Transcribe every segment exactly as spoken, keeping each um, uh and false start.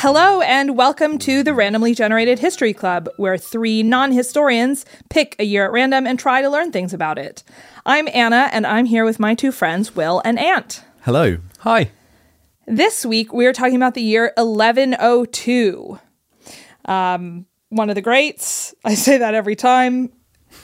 Hello and welcome to the Randomly Generated History Club, where three non-historians pick a year at random and try to learn things about it. I'm Anna, and I'm here with my two friends, Will and Ant. Hello. Hi. This week, we're talking about the year eleven oh two. Um, one of the greats. I say that every time.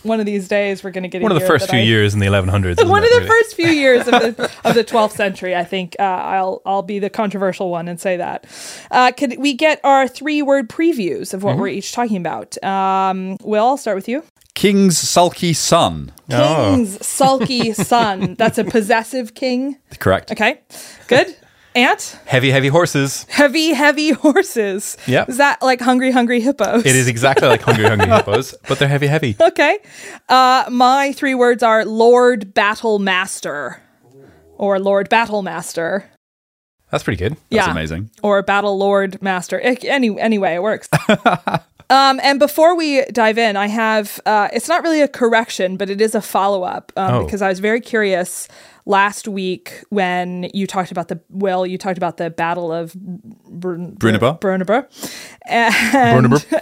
One of these days, we're going to get one of the first few I, years in the eleven hundreds. One of the really? first few years of the of the twelfth century, I think. Uh, I'll I'll be the controversial one and say that. Uh, could we get our three word previews of what mm-hmm. we're each talking about? Um, Will, I'll start with you. King's sulky son. King's oh. sulky son. That's a possessive king. Correct. Okay. Good. Ant? Heavy, heavy horses. Heavy, heavy horses. Yeah. Is that like hungry, hungry hippos? It is exactly like hungry, hungry hippos, but they're heavy, heavy. Okay. Uh, my three words are Lord Battle Master or Lord Battle Master. That's pretty good. That's yeah. amazing. Or Battle Lord Master. Any, anyway, it works. Um, and before we dive in, I have, uh, it's not really a correction, but it is a follow-up um, oh. because I was very curious last week when you talked about the, Will, you talked about the Battle of Brunneburh. Brunneburh. Brunneburh.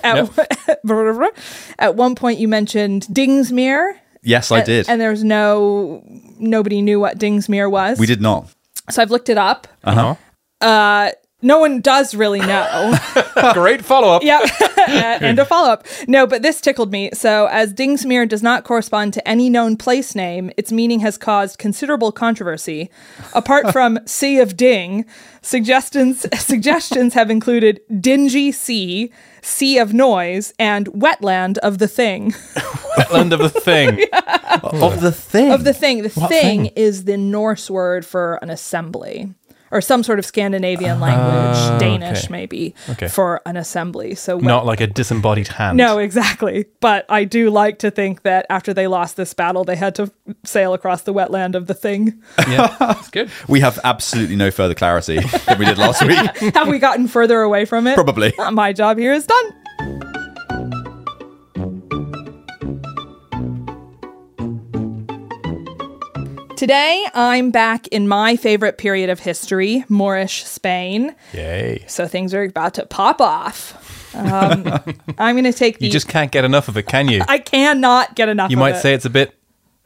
At, yep. At one point you mentioned Dingsmere. Yes, I and, did. And there was no, nobody knew what Dingsmere was. We did not. So I've looked it up. Uh-huh. Uh No one does really know. Great follow-up. Yeah, and a follow-up. No, but this tickled me. So, as Dingsmere does not correspond to any known place name, its meaning has caused considerable controversy. Apart from Sea of Ding, suggestions suggestions have included Dingy Sea, Sea of Noise, and Wetland of the Thing. Wetland of the Thing. Yeah. Of the Thing? Of the Thing. The thing, thing is the Norse word for an assembly. Or some sort of Scandinavian language, uh, Danish okay. maybe, okay. for an assembly. So what, not like a disembodied hand. No, exactly. But I do like to think that after they lost this battle, they had to sail across the wetland of the thing. Yeah, that's good. We have absolutely no further clarity than we did last week. Have we gotten further away from it? Probably. My job here is done. Today, I'm back in my favorite period of history, Moorish Spain. Yay. So things are about to pop off. Um, I'm going to take the... You just can't get enough of it, can you? I cannot get enough you of it. You might say it's a bit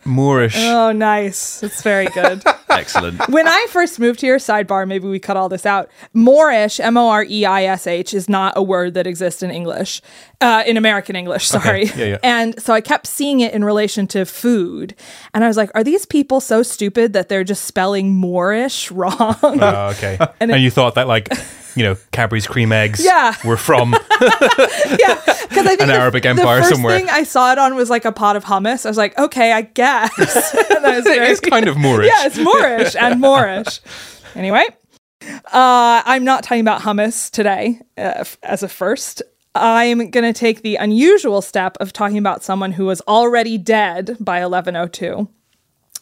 Moorish. Oh, nice. It's very good. Excellent. When I first moved here, sidebar, maybe we cut all this out, Moorish, M O R E I S H, is not a word that exists in English, uh, in American English, sorry. Okay. Yeah, yeah. And so I kept seeing it in relation to food. And I was like, are these people so stupid that they're just spelling Moorish wrong? Oh, okay. and, and it, you thought that like... you know, Cadbury's cream eggs yeah. were from yeah, because I think an the, Arabic empire somewhere. The first somewhere. thing I saw it on was like a pot of hummus. I was like, okay, I guess. And I was very, it's kind of Moorish. Yeah, it's Moorish and Moorish. Anyway, uh, I'm not talking about hummus today uh, as a first. I'm going to take the unusual step of talking about someone who was already dead by eleven oh two.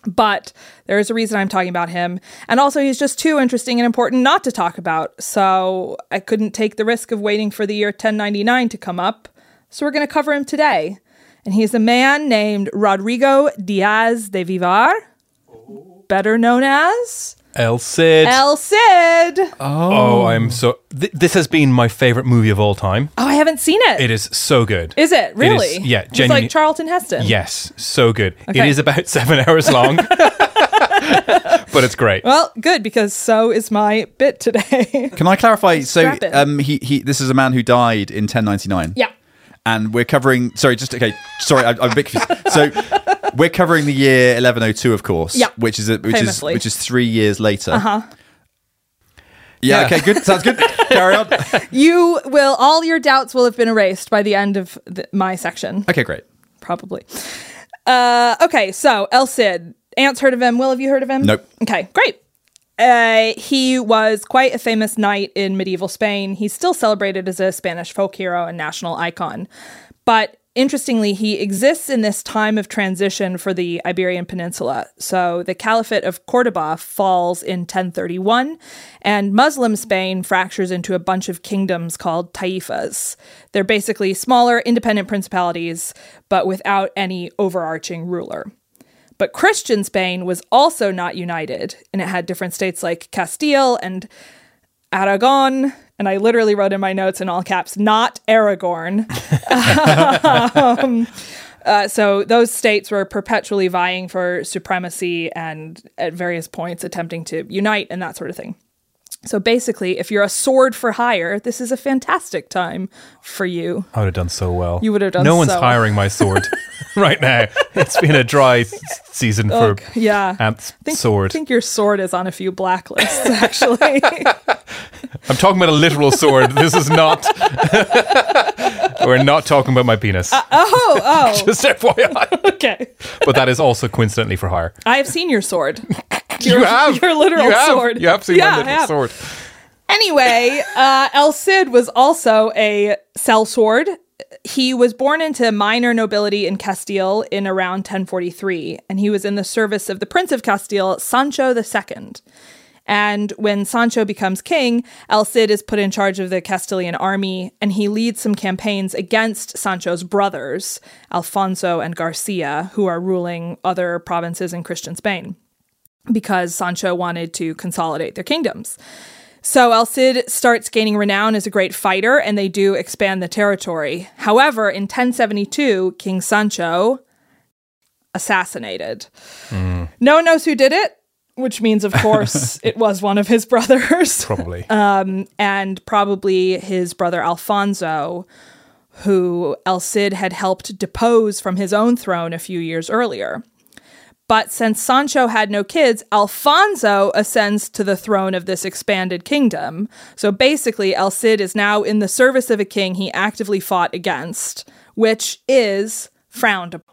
But there is a reason I'm talking about him. And also, he's just too interesting and important not to talk about. So I couldn't take the risk of waiting for the year ten ninety-nine to come up. So we're going to cover him today. And he's a man named Rodrigo Diaz de Vivar, better known as... El Cid. El Cid. Oh, oh I'm so... Th- this has been my favorite movie of all time. Oh, I haven't seen it. It is so good. Is it? Really? It is, yeah. It's like Charlton Heston. Yes. So good. Okay. It is about seven hours long. But it's great. Well, good, because so is my bit today. Can I clarify? So um, he, he this is a man who died in ten ninety-nine. Yeah. And we're covering... Sorry, just... Okay. Sorry, I, I'm a bit confused. So... We're covering the year eleven oh two, of course, yeah, which is a, which famously. is which is three years later. Uh-huh. Yeah, yeah. Okay. Good. Sounds good. Carry on. You will. All your doubts will have been erased by the end of the, my section. Okay, great. Probably. Uh, okay, so El Cid. Ant's heard of him. Will, have you heard of him? Nope. Okay, great. Uh, he was quite a famous knight in medieval Spain. He's still celebrated as a Spanish folk hero and national icon, but. Interestingly, he exists in this time of transition for the Iberian Peninsula. So the Caliphate of Cordoba falls in ten thirty-one, and Muslim Spain fractures into a bunch of kingdoms called taifas. They're basically smaller, independent principalities, but without any overarching ruler. But Christian Spain was also not united, and it had different states like Castile and Aragon, and I literally wrote in my notes in all caps, not Aragorn. um, uh, so those states were perpetually vying for supremacy and at various points attempting to unite and that sort of thing. So basically, if you're a sword for hire, this is a fantastic time for you. I would have done so well. You would have done so well. No one's so. hiring my sword right now. It's been a dry s- season for okay, yeah. Ant's think, sword. I think your sword is on a few blacklists, actually. I'm talking about a literal sword. This is not... We're not talking about my penis. Uh, oh, oh. Just F Y I. Okay. But that is also coincidentally for hire. I have seen your sword. Your, you have. Your literal you have. sword. You have seen yeah, my literal have. sword. Anyway, uh, El Cid was also a sellsword. He was born into minor nobility in Castile in around ten forty-three, and he was in the service of the Prince of Castile, Sancho the Second. And when Sancho becomes king, El Cid is put in charge of the Castilian army, and he leads some campaigns against Sancho's brothers, Alfonso and Garcia, who are ruling other provinces in Christian Spain, because Sancho wanted to consolidate their kingdoms. So El Cid starts gaining renown as a great fighter, and they do expand the territory. However, in ten seventy-two, King Sancho assassinated. Mm. No one knows who did it, which means, of course, it was one of his brothers. Probably. Um, and probably his brother Alfonso, who El Cid had helped depose from his own throne a few years earlier. But since Sancho had no kids, Alfonso ascends to the throne of this expanded kingdom. So basically, El Cid is now in the service of a king he actively fought against, which is frowned upon.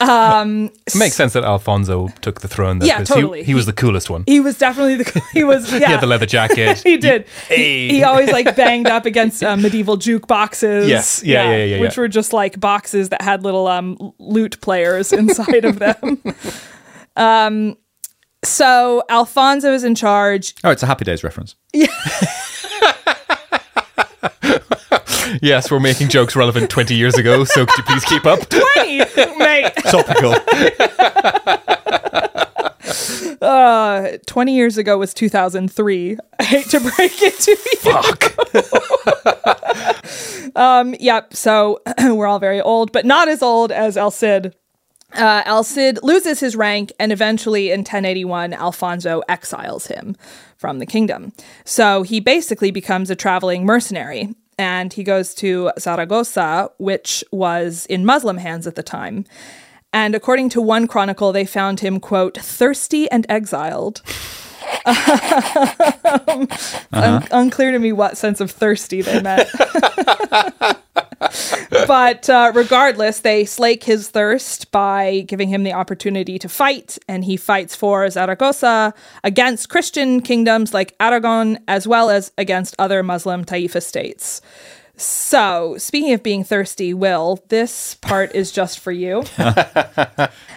um, it makes sense that Alfonso took the throne, though. Yeah, totally. He, he was the coolest one. He was definitely the coolest. He was, yeah. He had the leather jacket. He did. Hey. He, he always, like, banged up against um, medieval jukeboxes. Yes. Yeah, yeah, yeah, yeah, yeah. Which were just, like, boxes that had little um, lute players inside of them. Um, so, Alfonso is in charge. Oh, it's a Happy Days reference. Yeah. Yes, we're making jokes relevant twenty years ago, so could you please keep up? twenty, mate. Topical. uh, twenty years ago was two thousand three. I hate to break it to you. Fuck. um, yep, so we're all very old, but not as old as El Cid. Uh, El Cid loses his rank, and eventually in ten eighty-one, Alfonso exiles him from the kingdom. So he basically becomes a traveling mercenary. And he goes to Zaragoza, which was in Muslim hands at the time. And according to one chronicle, they found him, quote, thirsty and exiled. uh-huh. Un- unclear to me what sense of thirsty they meant. But uh, regardless, they slake his thirst by giving him the opportunity to fight, and he fights for Zaragoza against Christian kingdoms like Aragon, as well as against other Muslim Taifa states. So, speaking of being thirsty, Will, this part is just for you.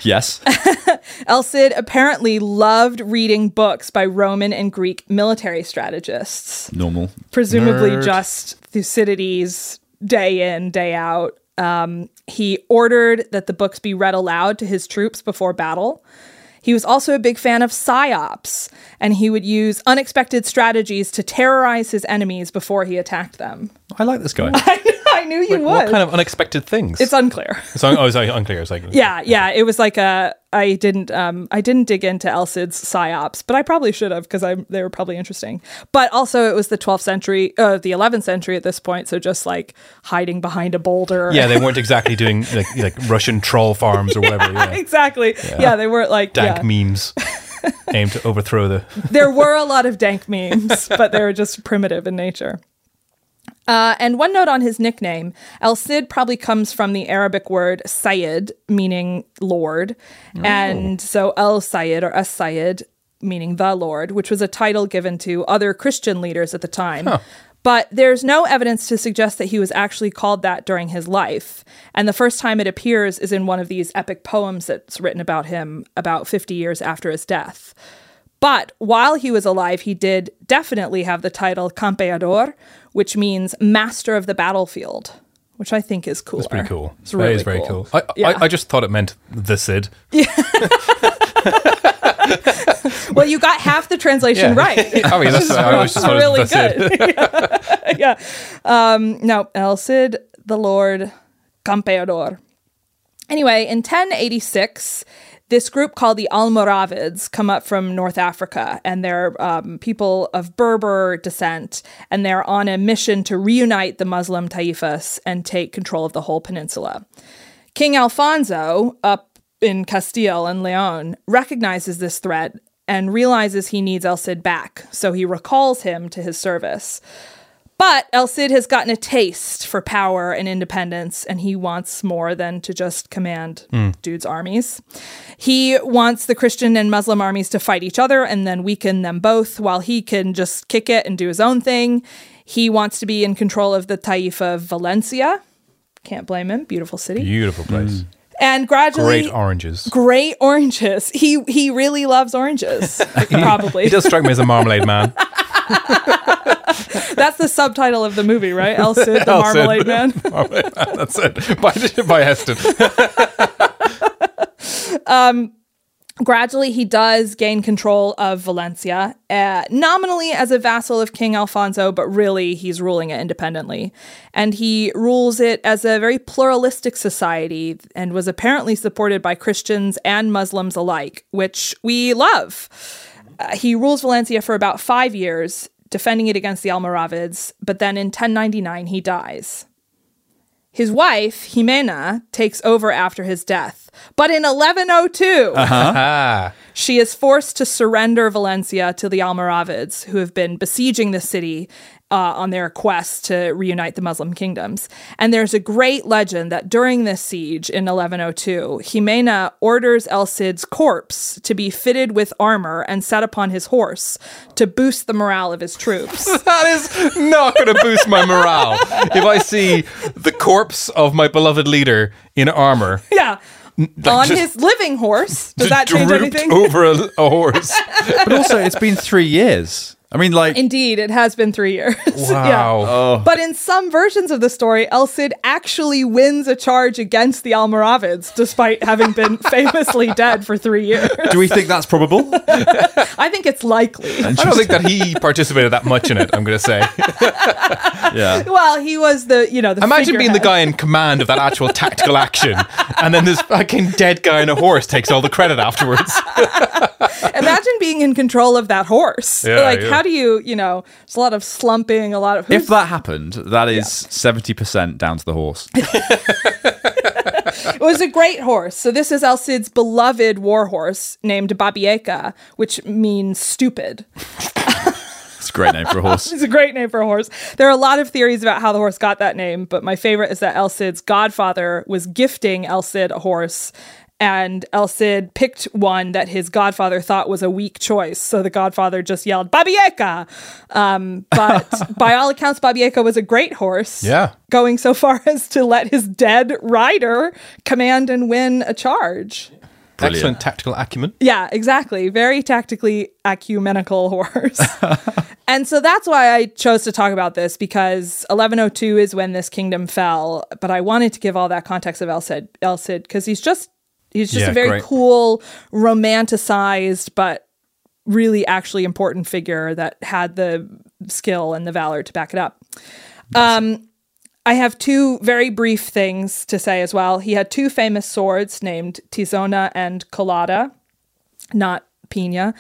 Yes. El Cid apparently loved reading books by Roman and Greek military strategists. Normal. Presumably Nerd. Just Thucydides, day in, day out. Um, he ordered that the books be read aloud to his troops before battle. He was also a big fan of psyops, and he would use unexpected strategies to terrorize his enemies before he attacked them. I like this guy. I, I knew you Wait, would. What kind of unexpected things? It's unclear. So, oh, it's unclear. It's like, yeah, yeah. It was like a. I didn't. Um, I didn't dig into El Cid's psyops, but I probably should have because I they were probably interesting. But also, it was the twelfth century, uh, the eleventh century at this point. So just like hiding behind a boulder. Yeah, they weren't exactly doing like, like Russian troll farms or yeah, whatever. Yeah, exactly. Yeah. yeah, they weren't like dank yeah. memes. Aimed to overthrow the. There were a lot of dank memes, but they were just primitive in nature. Uh, and one note on his nickname, El Cid probably comes from the Arabic word Sayyid, meaning Lord. Oh. And so El Sayyid or As Sayyid, meaning the Lord, which was a title given to other Christian leaders at the time. Huh. But there's no evidence to suggest that he was actually called that during his life. And the first time it appears is in one of these epic poems that's written about him about fifty years after his death. But while he was alive, he did definitely have the title Campeador, which means master of the battlefield, which I think is cool. It's pretty cool. It's that really is very cool. cool. I, yeah. I I just thought it meant the Cid. Yeah. Well, you got half the translation yeah. right. I mean, that's what I was just really the good. yeah. yeah. Um, no, El Cid, the Lord, Campeador. Anyway, in ten eighty-six. This group called the Almoravids come up from North Africa, and they're um, people of Berber descent, and they're on a mission to reunite the Muslim Taifas and take control of the whole peninsula. King Alfonso, up in Castile and Leon, recognizes this threat and realizes he needs El Cid back, so he recalls him to his service. But El Cid has gotten a taste for power and independence, and he wants more than to just command mm. dudes' armies. He wants the Christian and Muslim armies to fight each other and then weaken them both while he can just kick it and do his own thing. He wants to be in control of the Taifa of Valencia. Can't blame him. Beautiful city. Beautiful place. Mm. And gradually, great oranges. Great oranges. He he really loves oranges, probably. He, he does strike me as a marmalade man. That's the subtitle of the movie, right? El Cid, the El Marmalade Cid. Man. Marmalade Man. That's it. By, by Heston. um, gradually, he does gain control of Valencia, uh, nominally as a vassal of King Alfonso, but really he's ruling it independently. And he rules it as a very pluralistic society and was apparently supported by Christians and Muslims alike, which we love. Uh, he rules Valencia for about five years, defending it against the Almoravids, but then in ten ninety-nine, he dies. His wife, Ximena, takes over after his death, but in eleven oh two, uh-huh. she is forced to surrender Valencia to the Almoravids, who have been besieging the city uh, on their quest to reunite the Muslim kingdoms. And there's a great legend that during this siege in eleven oh two, Ximena orders El Cid's corpse to be fitted with armor and set upon his horse to boost the morale of his troops. That is not going to boost my morale. If I see the corpse of my beloved leader in armor. Yeah. Like on his living horse. Does that change anything? Over a, a horse. But also, it's been three years. I mean, like... Indeed, it has been three years. Wow. Yeah. Oh. But in some versions of the story, El Cid actually wins a charge against the Almoravids, despite having been famously dead for three years. Do we think that's probable? I think it's likely. I don't think that he participated that much in it, I'm going to say. Yeah. Well, he was the, you know, the Imagine being head. the guy in command of that actual tactical action, and then this fucking dead guy on a horse takes all the credit afterwards. Imagine being in control of that horse. Yeah, like, yeah. how do you, you know, there's a lot of slumping, a lot of... If that happened, that is yeah. seventy percent down to the horse. It was a great horse. So this is El Cid's beloved war horse named Babieca, which means stupid. It's a great name for a horse. It's a great name for a horse. There are a lot of theories about how the horse got that name, but my favorite is that El Cid's godfather was gifting El Cid a horse, and El Cid picked one that his godfather thought was a weak choice. So the godfather just yelled, Babieca! Um, but by all accounts, Babieca was a great horse. Yeah. Going so far as to let his dead rider command and win a charge. Brilliant. Excellent tactical acumen. Yeah, exactly. Very tactically ecumenical horse. And so that's why I chose to talk about this, because eleven oh two is when this kingdom fell. But I wanted to give all that context of El Cid, El Cid, because he's just he's just yeah, a very great. cool, romanticized, but really actually important figure that had the skill and the valor to back it up. Um, I have two very brief things to say as well. He had two famous swords named Tizona and Colada, not Pina.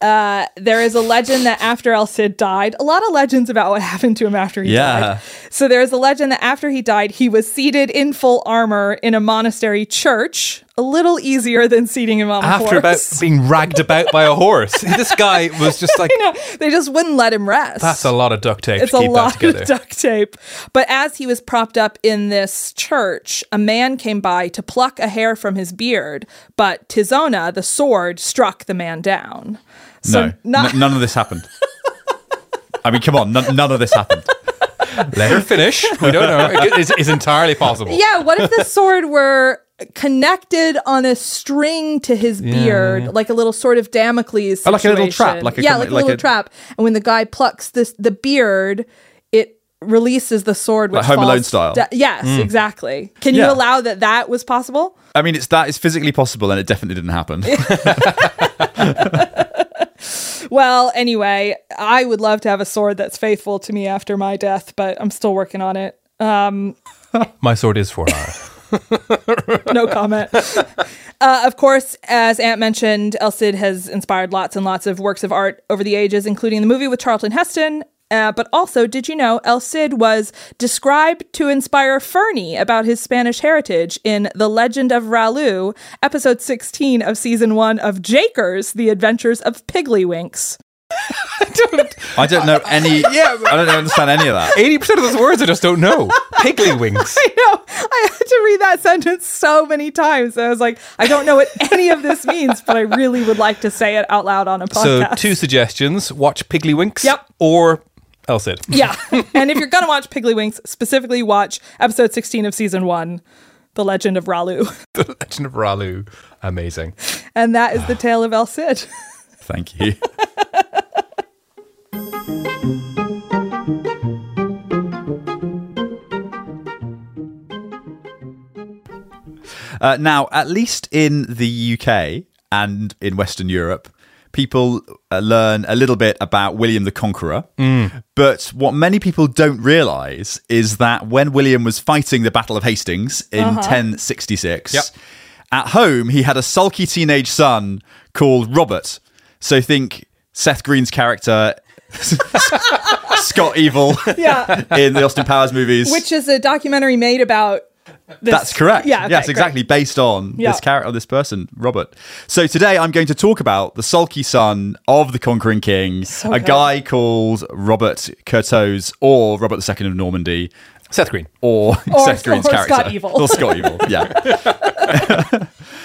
Uh, there is a legend that after El Cid died, a lot of legends about what happened to him after he yeah. died. So there is a legend that after he died, he was seated in full armor in a monastery church. A little easier than seating him on a horse. After about being ragged about by a horse. This guy was just like... You know, they just wouldn't let him rest. That's a lot of duct tape. It's to keep a lot that together. of duct tape. But as he was propped up in this church, a man came by to pluck a hair from his beard, but Tizona, the sword, struck the man down. So no, not- n- none of this happened. I mean, come on, n- none of this happened. Let her finish. We don't know. It's, it's entirely possible. Yeah, what if the sword were... connected on a string to his beard, yeah, yeah. like a little sort of Damocles situation. Oh, like a little trap. Like a, yeah, like a like little a, trap. And when the guy plucks this, the beard, it releases the sword. Which like Home Alone style. Da- yes, mm. exactly. Can yeah. you allow that that was possible? I mean, it's that is physically possible, and it definitely didn't happen. Well, anyway, I would love to have a sword that's faithful to me after my death, but I'm still working on it. Um, my sword is for hire. No comment. Uh, of course, as Ant mentioned, El Cid has inspired lots and lots of works of art over the ages, including the movie with Charlton Heston. Uh, but also, did you know El Cid was described to inspire Fernie about his Spanish heritage in The Legend of Ralu, episode sixteen of season one of Jakers, The Adventures of Piggly Winks. I don't I don't know any yeah, I don't understand any of that. eighty percent of those words I just don't know. Piggly winks. I know. I had to read that sentence so many times. I was like, I don't know what any of this means, but I really would like to say it out loud on a podcast. So two suggestions. Watch Piggly Winks yep. or El Cid. Yeah. And if you're going to watch Piggly Winks, specifically watch episode sixteen of season one, The Legend of Ralu. The Legend of Ralu. Amazing. And that is the tale of El Cid. Thank you. Uh, now, at least in the U K and in Western Europe, people uh, learn a little bit about William the Conqueror. Mm. But what many people don't realise is that when William was fighting the Battle of Hastings in uh-huh. ten sixty-six, yep. at home he had a sulky teenage son called Robert. So think Seth Green's character... Scott Evil yeah. in the Austin Powers movies. Which is a documentary made about... This. That's correct. Yeah, okay, yes, exactly. Great. Based on yeah. this character, this person, Robert. So today I'm going to talk about the sulky son of the conquering king, so a good. guy called Robert Curthose, or Robert the Second of Normandy. Seth Green. Or, or Seth Green's or character. Scott Evil. Or Scott Evil, yeah.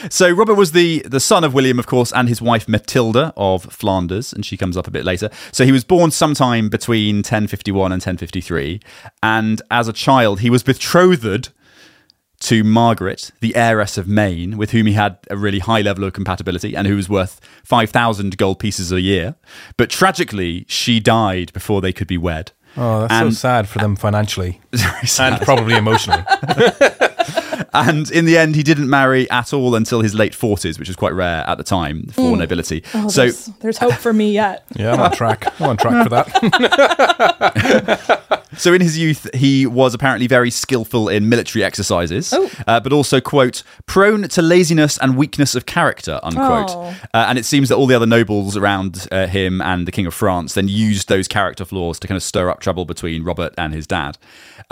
So Robert was the, the son of William, of course, and his wife Matilda of Flanders, and she comes up a bit later. So he was born sometime between ten fifty-one and ten fifty-three, and as a child he was betrothed to Margaret, the heiress of Maine, with whom he had a really high level of compatibility and who was worth five thousand gold pieces a year. But tragically, she died before they could be wed. Oh, that's and, so sad for them financially. And probably emotionally. And in the end, he didn't marry at all until his late forties, which was quite rare at the time for mm. nobility. Oh, so there's, there's hope for me yet. Yeah, I'm on track. I'm on track for that. So in his youth, he was apparently very skillful in military exercises, oh. uh, but also, quote, prone to laziness and weakness of character, unquote. Oh. Uh, and it seems that all the other nobles around uh, him and the King of France then used those character flaws to kind of stir up trouble between Robert and his dad.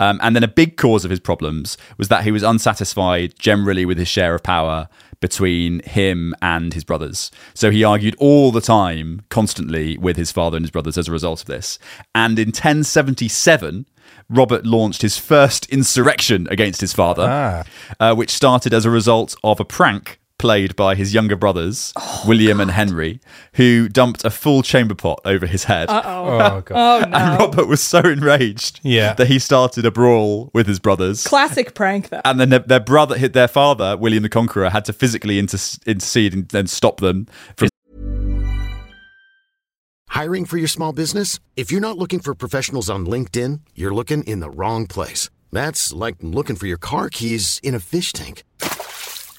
Um, and then a big cause of his problems was that he was unsatisfied generally with his share of power, between him and his brothers. So he argued all the time, constantly, with his father and his brothers as a result of this. And in ten seventy-seven, Robert launched his first insurrection against his father, ah. uh, which started as a result of a prank played by his younger brothers, oh, William God. and Henry, who dumped a full chamber pot over his head. Uh-oh. Oh, God. Oh, no. And Robert was so enraged yeah. that he started a brawl with his brothers. Classic prank, though. And then their, their brother, their father, William the Conqueror, had to physically inter- intercede and then stop them from... Hiring for your small business? If you're not looking for professionals on LinkedIn, you're looking in the wrong place. That's like looking for your car keys in a fish tank.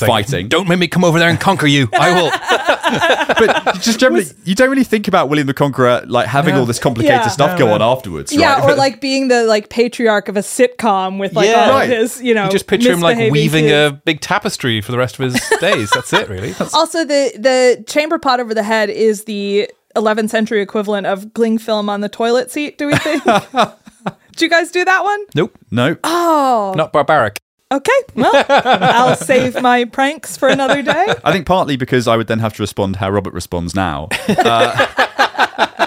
Fighting. Don't make me come over there and conquer you. I will. But just generally, was, you don't really think about William the Conqueror like having no, all this complicated yeah, stuff no, go on no. afterwards. Yeah, right? Or but, like being the like patriarch of a sitcom with like yeah, all right. of his, you know, you just picture him like weaving too. a big tapestry for the rest of his days. That's it, really. That's... Also, the the chamber pot over the head is the eleventh century equivalent of gling film on the toilet seat. Do we think? Did you guys do that one? Nope. No. Oh, not barbaric. Okay, well, I'll save my pranks for another day. I think partly because I would then have to respond how Robert responds now. Uh,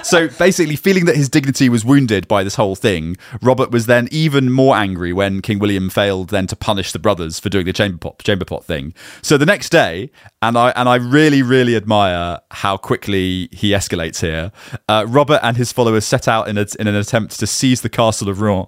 so basically, feeling that his dignity was wounded by this whole thing, Robert was then even more angry when King William failed then to punish the brothers for doing the chamber pot, chamber pot thing. So the next day, and I and I really, really admire how quickly he escalates here, uh, Robert and his followers set out in, a, in an attempt to seize the castle of Rouen.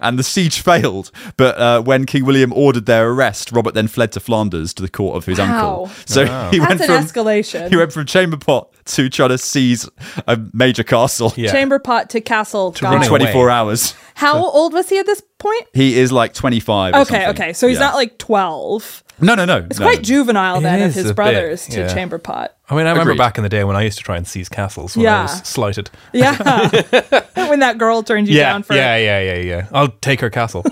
And the siege failed, but uh, when King William ordered their arrest, Robert then fled to Flanders to the court of his wow. uncle. So wow. he went That's an from escalation. He went from chamber pot to trying to seize a major castle. Yeah. Chamber pot to castle to in twenty-four away. hours. How so, old was he at this point? He is like twenty-five. Okay, okay. So he's yeah. not like twelve. No, no, no. It's no. quite juvenile it then of his brothers bit, yeah. to chamber pot. I mean, I remember Agreed. back in the day when I used to try and seize castles when yeah. I was slighted. Yeah. When that girl turned you yeah. down for Yeah, yeah, yeah, yeah. I'll take her castle.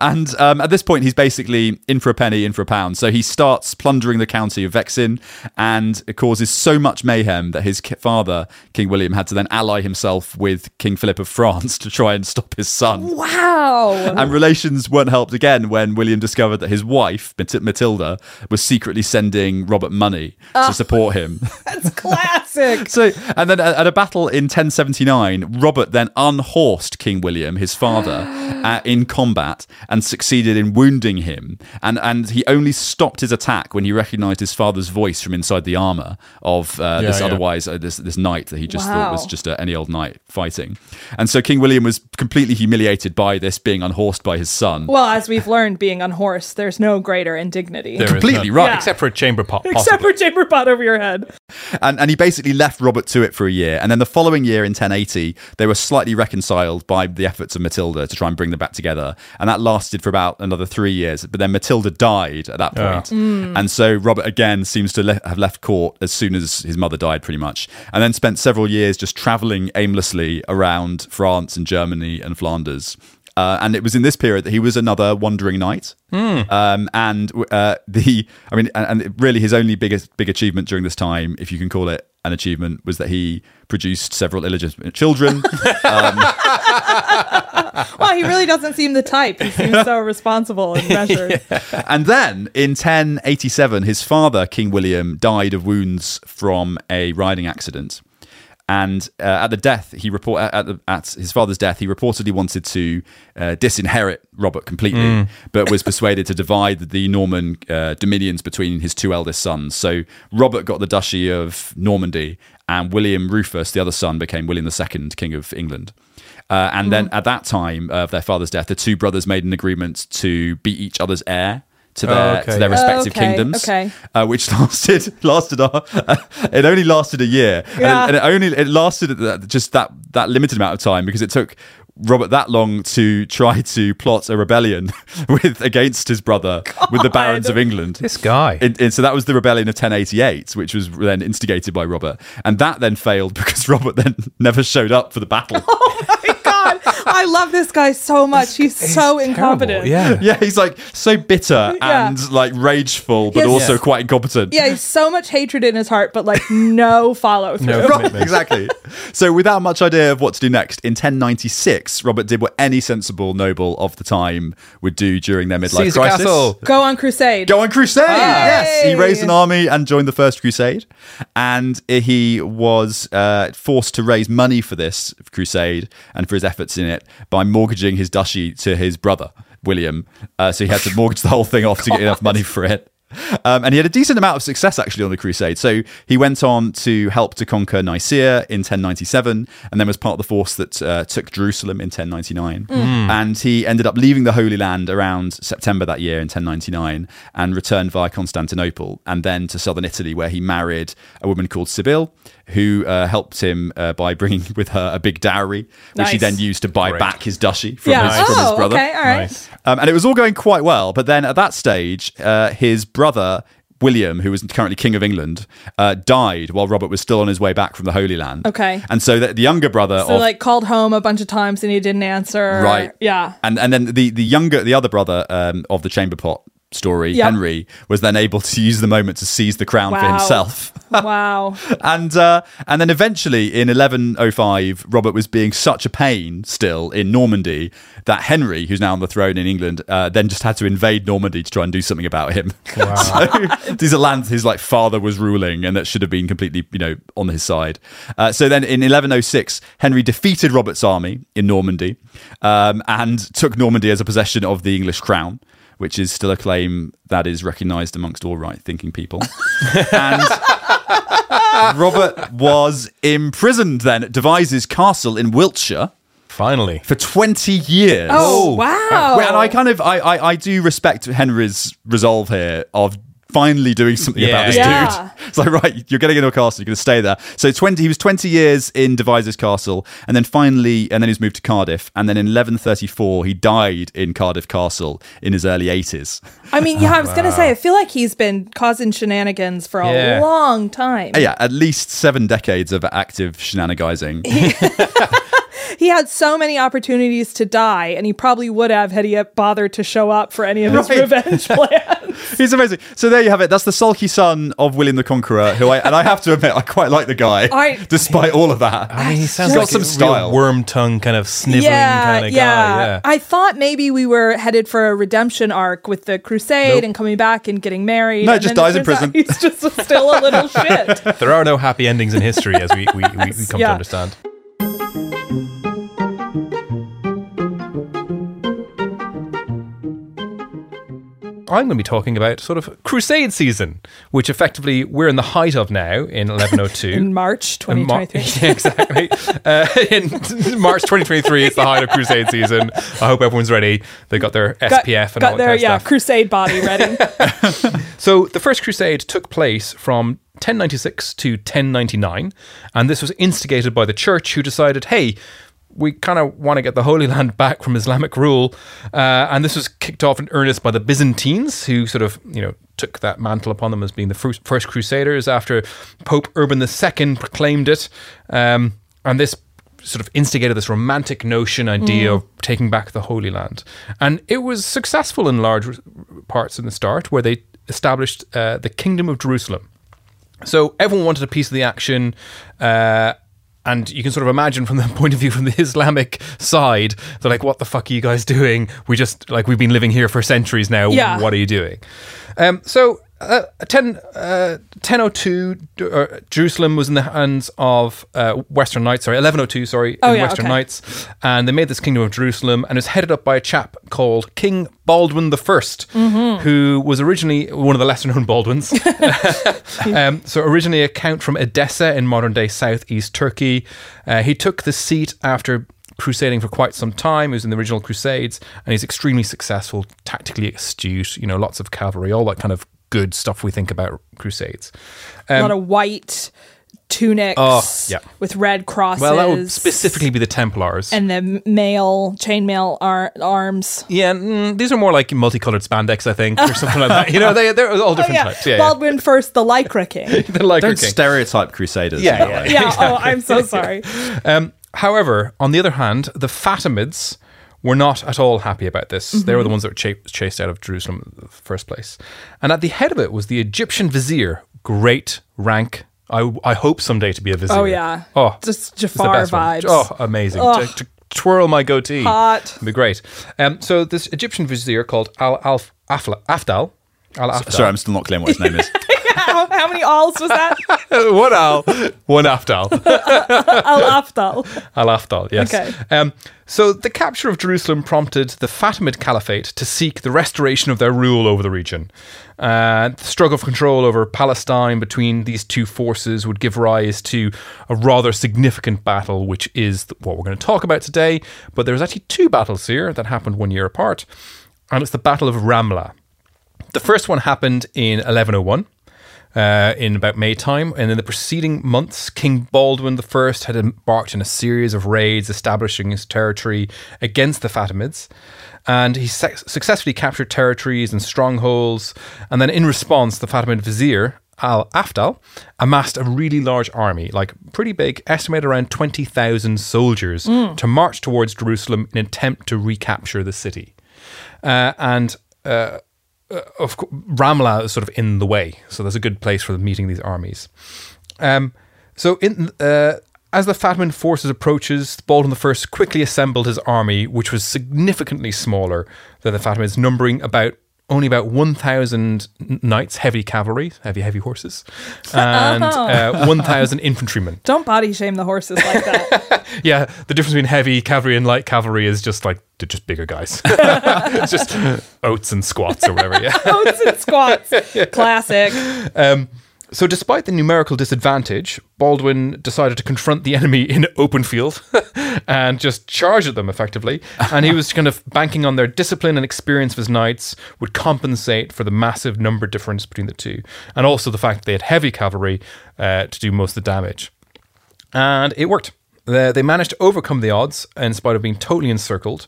And um, at this point, he's basically in for a penny, in for a pound. So he starts plundering the county of Vexin and causes so much mayhem that his father, King William, had to then ally himself with King Philip of France to try and stop his son. Wow! And relations weren't helped again when William discovered that his wife, Matilda, was secretly sending Robert money uh, to support him. That's classic! So, and then at a battle in ten seventy-nine, Robert then unhorsed King William, his father, uh, in combat, and succeeded in wounding him, and and he only stopped his attack when he recognized his father's voice from inside the armor of uh, yeah, this yeah. otherwise uh, this this knight that he just wow. thought was just uh, any old knight fighting. And so King William was completely humiliated by this, being unhorsed by his son. Well, as we've learned, being unhorsed, there's no greater indignity. There completely right yeah. except for a chamber pot possibly. Except for a chamber pot over your head. And and he basically left Robert to it for a year, and then the following year in ten eighty they were slightly reconciled by the efforts of Matilda to try and bring them back together, and that lasted for about another three years. But then Matilda died at that point. Yeah. Mm. And so Robert again seems to le- have left court as soon as his mother died, pretty much. And then spent several years just traveling aimlessly around France and Germany and Flanders. Uh, and it was in this period that he was another wandering knight. Mm. Um, and uh, the, I mean, and, and really his only biggest big achievement during this time, if you can call it an achievement, was that he produced several illegitimate children. um, well, he really doesn't seem the type. He seems so responsible and measured. Yeah. And then in ten eighty-seven, his father, King William, died of wounds from a riding accident. And uh, at the death, he report at, the, at his father's death, he reportedly wanted to uh, disinherit Robert completely, mm. but was persuaded to divide the Norman uh, dominions between his two eldest sons. So Robert got the duchy of Normandy, and William Rufus, the other son, became William the Second, King of England. Uh, and mm. then at that time of their father's death, the two brothers made an agreement to be each other's heir to their, oh, okay. to their respective oh, okay. kingdoms, okay. Uh, which lasted lasted uh, it only lasted a year, yeah. and, it, and it only it lasted just that that limited amount of time because it took Robert that long to try to plot a rebellion with against his brother God. with the barons of England. This guy. And, and so that was the rebellion of ten eighty-eight, which was then instigated by Robert. And that then failed because Robert then never showed up for the battle. Oh my God. I love this guy so much. He's, he's so terrible. Incompetent. Yeah. yeah, he's like so bitter yeah. and like rageful, but yes. also yeah. quite incompetent. Yeah, he's so much hatred in his heart, but like no follow through. No right. Exactly. So without much idea of what to do next, in ten ninety-six, Robert did what any sensible noble of the time would do during their midlife Caesar crisis. Castle. Go on crusade. Go on crusade. Ah. Yes. He raised an army and joined the First Crusade. And he was uh, forced to raise money for this crusade and for his efforts in it by mortgaging his duchy to his brother, William. Uh, so he had to mortgage the whole thing off to get enough money for it. Um, and he had a decent amount of success actually on the crusade. So he went on to help to conquer Nicaea in ten ninety-seven and then was part of the force that uh, took Jerusalem in ten ninety-nine. Mm. And he ended up leaving the Holy Land around September that year in ten ninety-nine and returned via Constantinople and then to southern Italy, where he married a woman called Sibyl, who uh, helped him uh, by bringing with her a big dowry, which nice. he then used to buy Great. back his duchy from, yeah. his, nice. from his brother. Oh, okay, all right. Nice. Um, and it was all going quite well. But then at that stage, uh, his brother, William, who was currently King of England, uh, died while Robert was still on his way back from the Holy Land. Okay. And so the, the younger brother... So, of, like, called home a bunch of times and he didn't answer. Right. Yeah. And and then the, the younger, the other brother um, of the chamber pot story, yep. Henry, was then able to use the moment to seize the crown wow. for himself. Wow. And uh, and then eventually in eleven oh five, Robert was being such a pain still in Normandy that Henry, who's now on the throne in England, uh, then just had to invade Normandy to try and do something about him. Wow. So these are lands his like father was ruling and that should have been completely, you know, on his side. Uh, so then in eleven oh six, Henry defeated Robert's army in Normandy um, and took Normandy as a possession of the English crown, which is still a claim that is recognised amongst all right-thinking people. And Robert was imprisoned then at Devizes Castle in Wiltshire. Finally. For twenty years. Oh, wow. And I kind of, I, I, I do respect Henry's resolve here of finally doing something yeah. about this yeah. dude. It's like, right, you're getting into a castle, you're going to stay there. So twenty, he was twenty years in Devizes Castle, and then finally, and then he's moved to Cardiff, and then in eleven thirty-four, he died in Cardiff Castle in his early eighties. I mean, yeah, oh, I was wow. going to say, I feel like he's been causing shenanigans for a yeah. long time. Yeah, at least seven decades of active shenanigizing. He had so many opportunities to die, and he probably would have had he bothered to show up for any of his right. revenge plans. He's amazing. So there you have it. That's the sulky son of William the Conqueror, who I and I have to admit I quite like the guy, I, despite all of that. I mean, he sounds got like some a style, worm tongue kind of sniveling yeah, kind of yeah. guy. Yeah, I thought maybe we were headed for a redemption arc with the crusade nope. and coming back and getting married. No, and just dies in prison. He's just still a little shit. There are no happy endings in history, as we we, we, we come yeah. to understand. I'm going to be talking about sort of crusade season, which effectively we're in the height of now in eleven oh two. In March twenty twenty-three. In Mar- yeah, exactly. Uh, in March twenty twenty-three, it's the height of crusade season. I hope everyone's ready. They got their got, S P F and got all that their, kind of yeah, stuff. Crusade body ready. So the First Crusade took place from ten ninety-six to ten ninety-nine, and this was instigated by the church, who decided, hey, we kind of want to get the Holy Land back from Islamic rule. Uh, and this was kicked off in earnest by the Byzantines, who sort of, you know, took that mantle upon them as being the first, first Crusaders after Pope Urban the Second proclaimed it. Um, and this sort of instigated this romantic notion idea mm. of taking back the Holy Land. And it was successful in large parts in the start, where they established uh, the Kingdom of Jerusalem. So everyone wanted a piece of the action, uh, and you can sort of imagine from the point of view from the Islamic side, they're like, what the fuck are you guys doing? We just, like, we've been living here for centuries now. Yeah. What are you doing? Um, so Uh, ten oh two, uh, Jerusalem was in the hands of uh, Western Knights, sorry, eleven oh two, sorry, oh, in yeah, Western okay. Knights. And they made this Kingdom of Jerusalem, and it was headed up by a chap called King Baldwin the First, mm-hmm. who was originally one of the lesser-known Baldwins. um, so originally a count from Edessa in modern-day southeast Turkey. Uh, he took the seat after crusading for quite some time. He was in the original Crusades, and he's extremely successful, tactically astute, you know, lots of cavalry, all that kind of good stuff we think about Crusades. Um, a lot of white tunics oh, yeah. with red crosses. Well, that would specifically be the Templars. And the mail, chainmail ar- arms. Yeah, mm, these are more like multicolored spandex, I think, or something like that. You know, they, they're all different oh, yeah. types. Yeah, Baldwin yeah. first, the Lycra King. the Lycra Don't King. Stereotype Crusaders. Yeah, yeah, yeah. Exactly. Oh, I'm so sorry. um, however, on the other hand, the Fatimids were not at all happy about this. Mm-hmm. They were the ones that were ch- chased out of Jerusalem in the first place. And at the head of it was the Egyptian vizier. Great rank. I, I hope someday to be a vizier. Oh, yeah. Oh, just Jafar vibes. One. Oh, amazing. To, to twirl my goatee. Hot. It'd be great. Um, so this Egyptian vizier called Al-Afdal. Al-Afdal. Sorry, I'm still not clear what his name is. How, how many Al's was that? One Al, one Afdal. Al-Afdal. Al-Afdal, yes. Okay. Um, so the capture of Jerusalem prompted the Fatimid Caliphate to seek the restoration of their rule over the region. Uh, the struggle for control over Palestine between these two forces would give rise to a rather significant battle, which is what we're going to talk about today. But there's actually two battles here that happened one year apart, and it's the Battle of Ramla. The first one happened in eleven oh one. Uh, in about May time, and in the preceding months, King Baldwin the First had embarked in a series of raids establishing his territory against the Fatimids, and he se- successfully captured territories and strongholds, and then in response, the Fatimid vizier, Al-Afdal, amassed a really large army, like pretty big, estimated around twenty thousand soldiers, mm. to march towards Jerusalem in an attempt to recapture the city. Uh, and... Uh, Uh, of course, Ramla is sort of in the way, so there's a good place for meeting these armies. Um, so, in, uh, as the Fatimid forces approaches, Baldwin I quickly assembled his army, which was significantly smaller than the Fatimids, numbering about only about one thousand knights, heavy cavalry, heavy heavy horses, and uh, one thousand infantrymen. Don't body shame the horses like that. Yeah, the difference between heavy cavalry and light cavalry is just like they're just bigger guys. It's just oats and squats or whatever. Yeah, oats and squats, classic. Um, so, despite the numerical disadvantage, Baldwin decided to confront the enemy in open field and just charge at them effectively. And he was kind of banking on their discipline and experience of his knights would compensate for the massive number difference between the two. And also the fact that they had heavy cavalry uh, to do most of the damage. And it worked. They managed to overcome the odds in spite of being totally encircled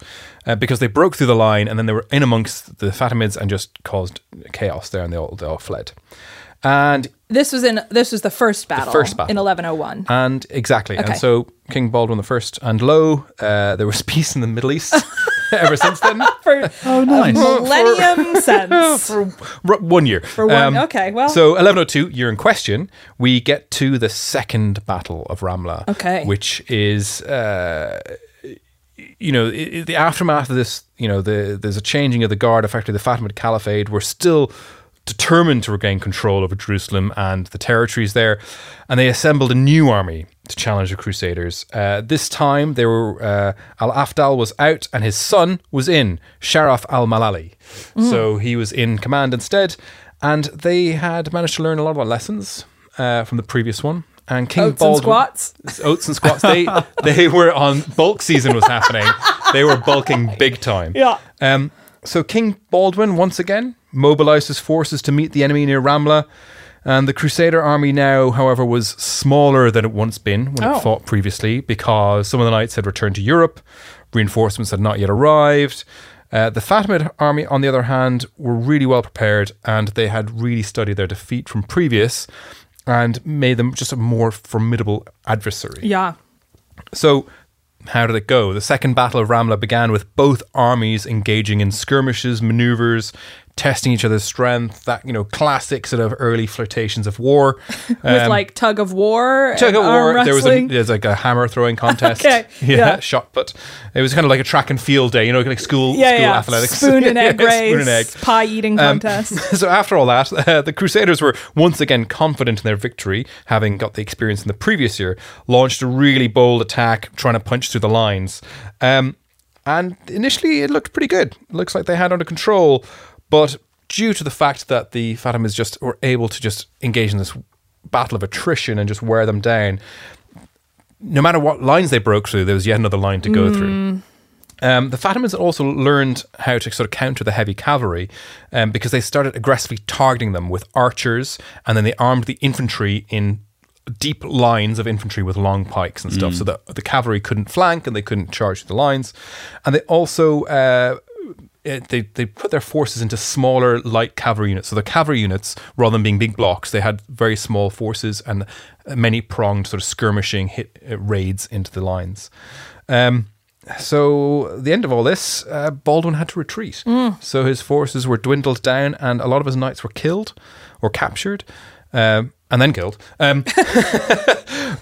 uh, because they broke through the line and then they were in amongst the Fatimids and just caused chaos there, and they all, they all fled. And this was in this was the first battle, the first battle. in eleven oh one. And exactly. Okay. And so King Baldwin I, and lo, uh, there was peace in the Middle East ever since then. For oh, nice. a millennium for, since. For one year. For one, um, okay, well. So eleven oh two, year in question, we get to the second Battle of Ramla. Okay. Which is... Uh, You know, it, the aftermath of this, you know, the, there's a changing of the guard. Effectively, the Fatimid Caliphate were still determined to regain control over Jerusalem and the territories there, and they assembled a new army to challenge the Crusaders. Uh, this time, they were uh, Al-Afdal was out, and his son was in, Sharaf al-Malali. Mm. So he was in command instead, and they had managed to learn a lot of lessons uh, from the previous one. And King Oats Baldwin, and squats. Oats and squats. They they were on bulk season was happening. They were bulking big time. Yeah. Um. So King Baldwin once again mobilized his forces to meet the enemy near Ramla, and the Crusader army now, however, was smaller than it once been when oh. it fought previously, because some of the knights had returned to Europe, reinforcements had not yet arrived. Uh, the Fatimid army, on the other hand, were really well prepared, and they had really studied their defeat from previous. And made them just a more formidable adversary. Yeah. So, how did it go? The Second Battle of Ramla began with both armies engaging in skirmishes, maneuvers, testing each other's strength, that, you know, classic sort of early flirtations of war. Um, With like tug of war? Tug of war. There was a, there was like a hammer throwing contest. Okay. Yeah, yeah. Shot put. It was kind of like a track and field day, you know, like school, yeah, school yeah. athletics. Spoon and egg yeah, race, spoon and egg. Pie eating contest. Um, so after all that, uh, the Crusaders were once again confident in their victory, having got the experience in the previous year, launched a really bold attack, trying to punch through the lines. Um, and initially it looked pretty good. It looks like they had under control. But due to the fact that the Fatimids just were able to just engage in this battle of attrition and just wear them down, no matter what lines they broke through, there was yet another line to go mm. through. Um, the Fatimids also learned how to sort of counter the heavy cavalry um, because they started aggressively targeting them with archers, and then they armed the infantry in deep lines of infantry with long pikes and stuff mm. so that the cavalry couldn't flank and they couldn't charge the lines. And they also... Uh, It, they they put their forces into smaller light cavalry units. So the cavalry units, rather than being big blocks, they had very small forces and many pronged sort of skirmishing hit uh, raids into the lines. Um, so at the end of all this, uh, Baldwin had to retreat. Mm. So his forces were dwindled down, and a lot of his knights were killed or captured. Um, And then killed. Um,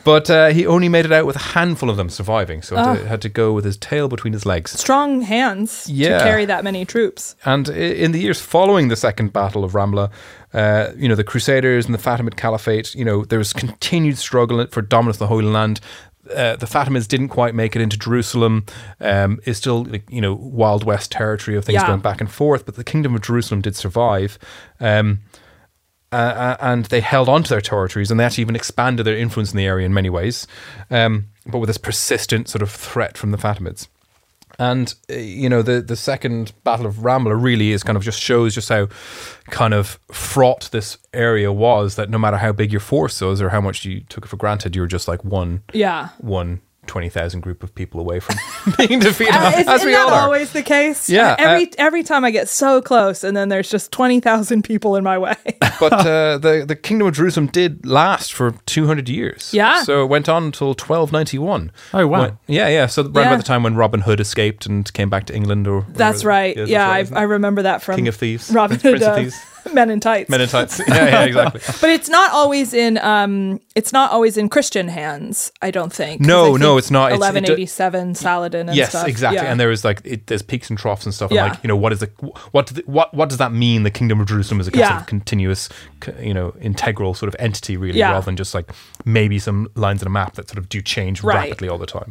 but uh, he only made it out with a handful of them surviving. So oh. had to go with his tail between his legs. Strong hands yeah. to carry that many troops. And in the years following the Second Battle of Ramla, uh, you know, the Crusaders and the Fatimid Caliphate, you know, there was continued struggle for dominance of the Holy Land. Uh, the Fatimids didn't quite make it into Jerusalem. Um, it's still, you know, Wild West territory of things yeah. going back and forth. But the Kingdom of Jerusalem did survive. Um Uh, and they held on to their territories, and they actually even expanded their influence in the area in many ways, um, but with this persistent sort of threat from the Fatimids. And, uh, you know, the, the Second Battle of Ramla really is kind of just shows just how kind of fraught this area was, that no matter how big your force was or how much you took it for granted, you were just like one, yeah. one twenty thousand group of people away from being defeated. Uh, isn't as we that all are. Always the case? Yeah. Uh, every uh, every time I get so close, and then there's just twenty thousand people in my way. But uh, the, the Kingdom of Jerusalem did last for two hundred years. Yeah. So it went on until twelve ninety-one. Oh, wow. When, yeah, yeah. So right yeah. about the time when Robin Hood escaped and came back to England. or That's right. Is, yeah, I, I remember that from... King of Thieves. Robin Hood. Prince of Thieves. Men in Tights. Men in Tights. Yeah, yeah, exactly. But it's not always in um, it's not always in Christian hands, I don't think. No, I think no, it's not. eleven eighty-seven, it's, it, Saladin and yes, stuff. Yes, exactly. Yeah. And there is like, it, there's peaks and troughs and stuff. Yeah. And like, you know, what is the what, do the, what what does that mean? The Kingdom of Jerusalem is a yeah. sort of continuous, you know, integral sort of entity, really, yeah. rather than just like maybe some lines in a map that sort of do change right. rapidly all the time.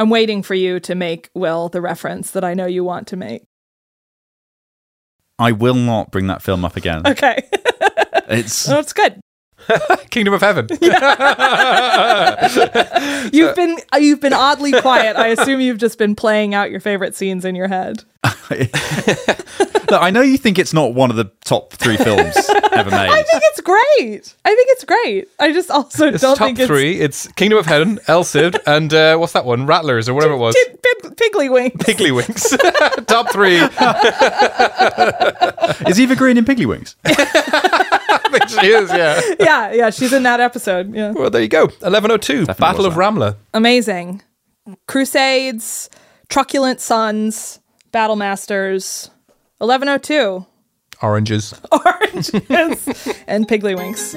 I'm waiting for you to make, Will, the reference that I know you want to make. I will not bring that film up again. Okay. It's well, it's good. Kingdom of Heaven. Yeah. you've been you've been oddly quiet. I assume you've just been playing out your favorite scenes in your head. Look, I know you think it's not one of the top three films ever made. I think it's great. I think it's great. I just also it's don't think it's... Top three, it's Kingdom of Heaven, El Cid, and uh, what's that one? Rattlers or whatever it was. P- P- Piggly Winks. Piggly Winks. Top three. Is Eva Green in Piggly Winks? I think she is, yeah. Yeah, yeah, she's in that episode. Yeah. Well, there you go. eleven oh two, definitely Battle of that. Ramla. Amazing. Crusades, truculent sons, battle masters... eleven oh two. Oranges. Oranges and Piggly Winks.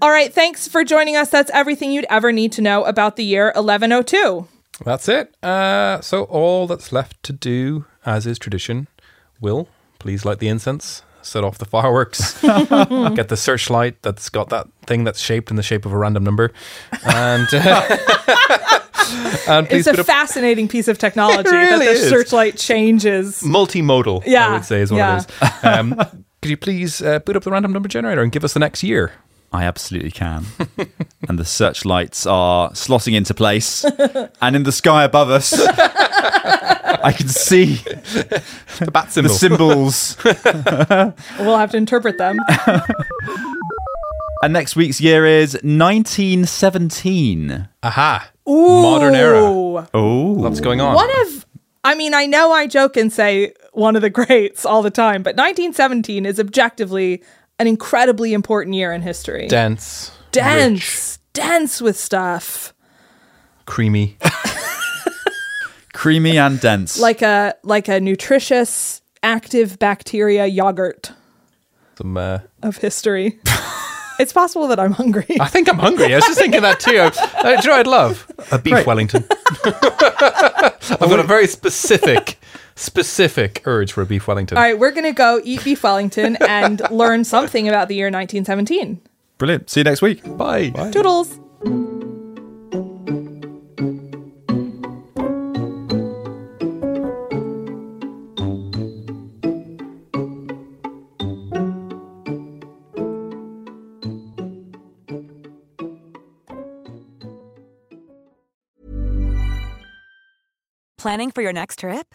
All right, thanks for joining us. That's everything you'd ever need to know about the year eleven oh two. That's it. Uh, so all that's left to do, as is tradition, Will, please light the incense. Set off the fireworks, get the searchlight that's got that thing that's shaped in the shape of a random number. And, uh, and it's a fascinating piece of technology really that the is. Searchlight changes. Multimodal, yeah, I would say, is what yeah. it is. Um, could you please uh, boot up the random number generator and give us the next year? I absolutely can. And the searchlights are slotting into place. And in the sky above us, I can see the bat symbol. The symbols. We'll have to interpret them. And next week's year is nineteen seventeen. Aha. Ooh. Modern era. Oh, lots going on. One of, I mean, I know I joke and say one of the greats all the time, but nineteen seventeen is objectively an incredibly important year in history. Dense. Dense. Rich. Dense with stuff. Creamy. Creamy and dense. Like a like a nutritious, active bacteria yogurt. Some uh... of history. It's possible that I'm hungry. I think I'm hungry. I was just thinking that too. I, do you know I'd love? A beef right. Wellington. I've got a very specific, specific urge for a beef Wellington. All right, we're going to go eat beef Wellington and learn something about the year nineteen seventeen. Brilliant. See you next week. Bye. Bye. Toodles. Planning for your next trip?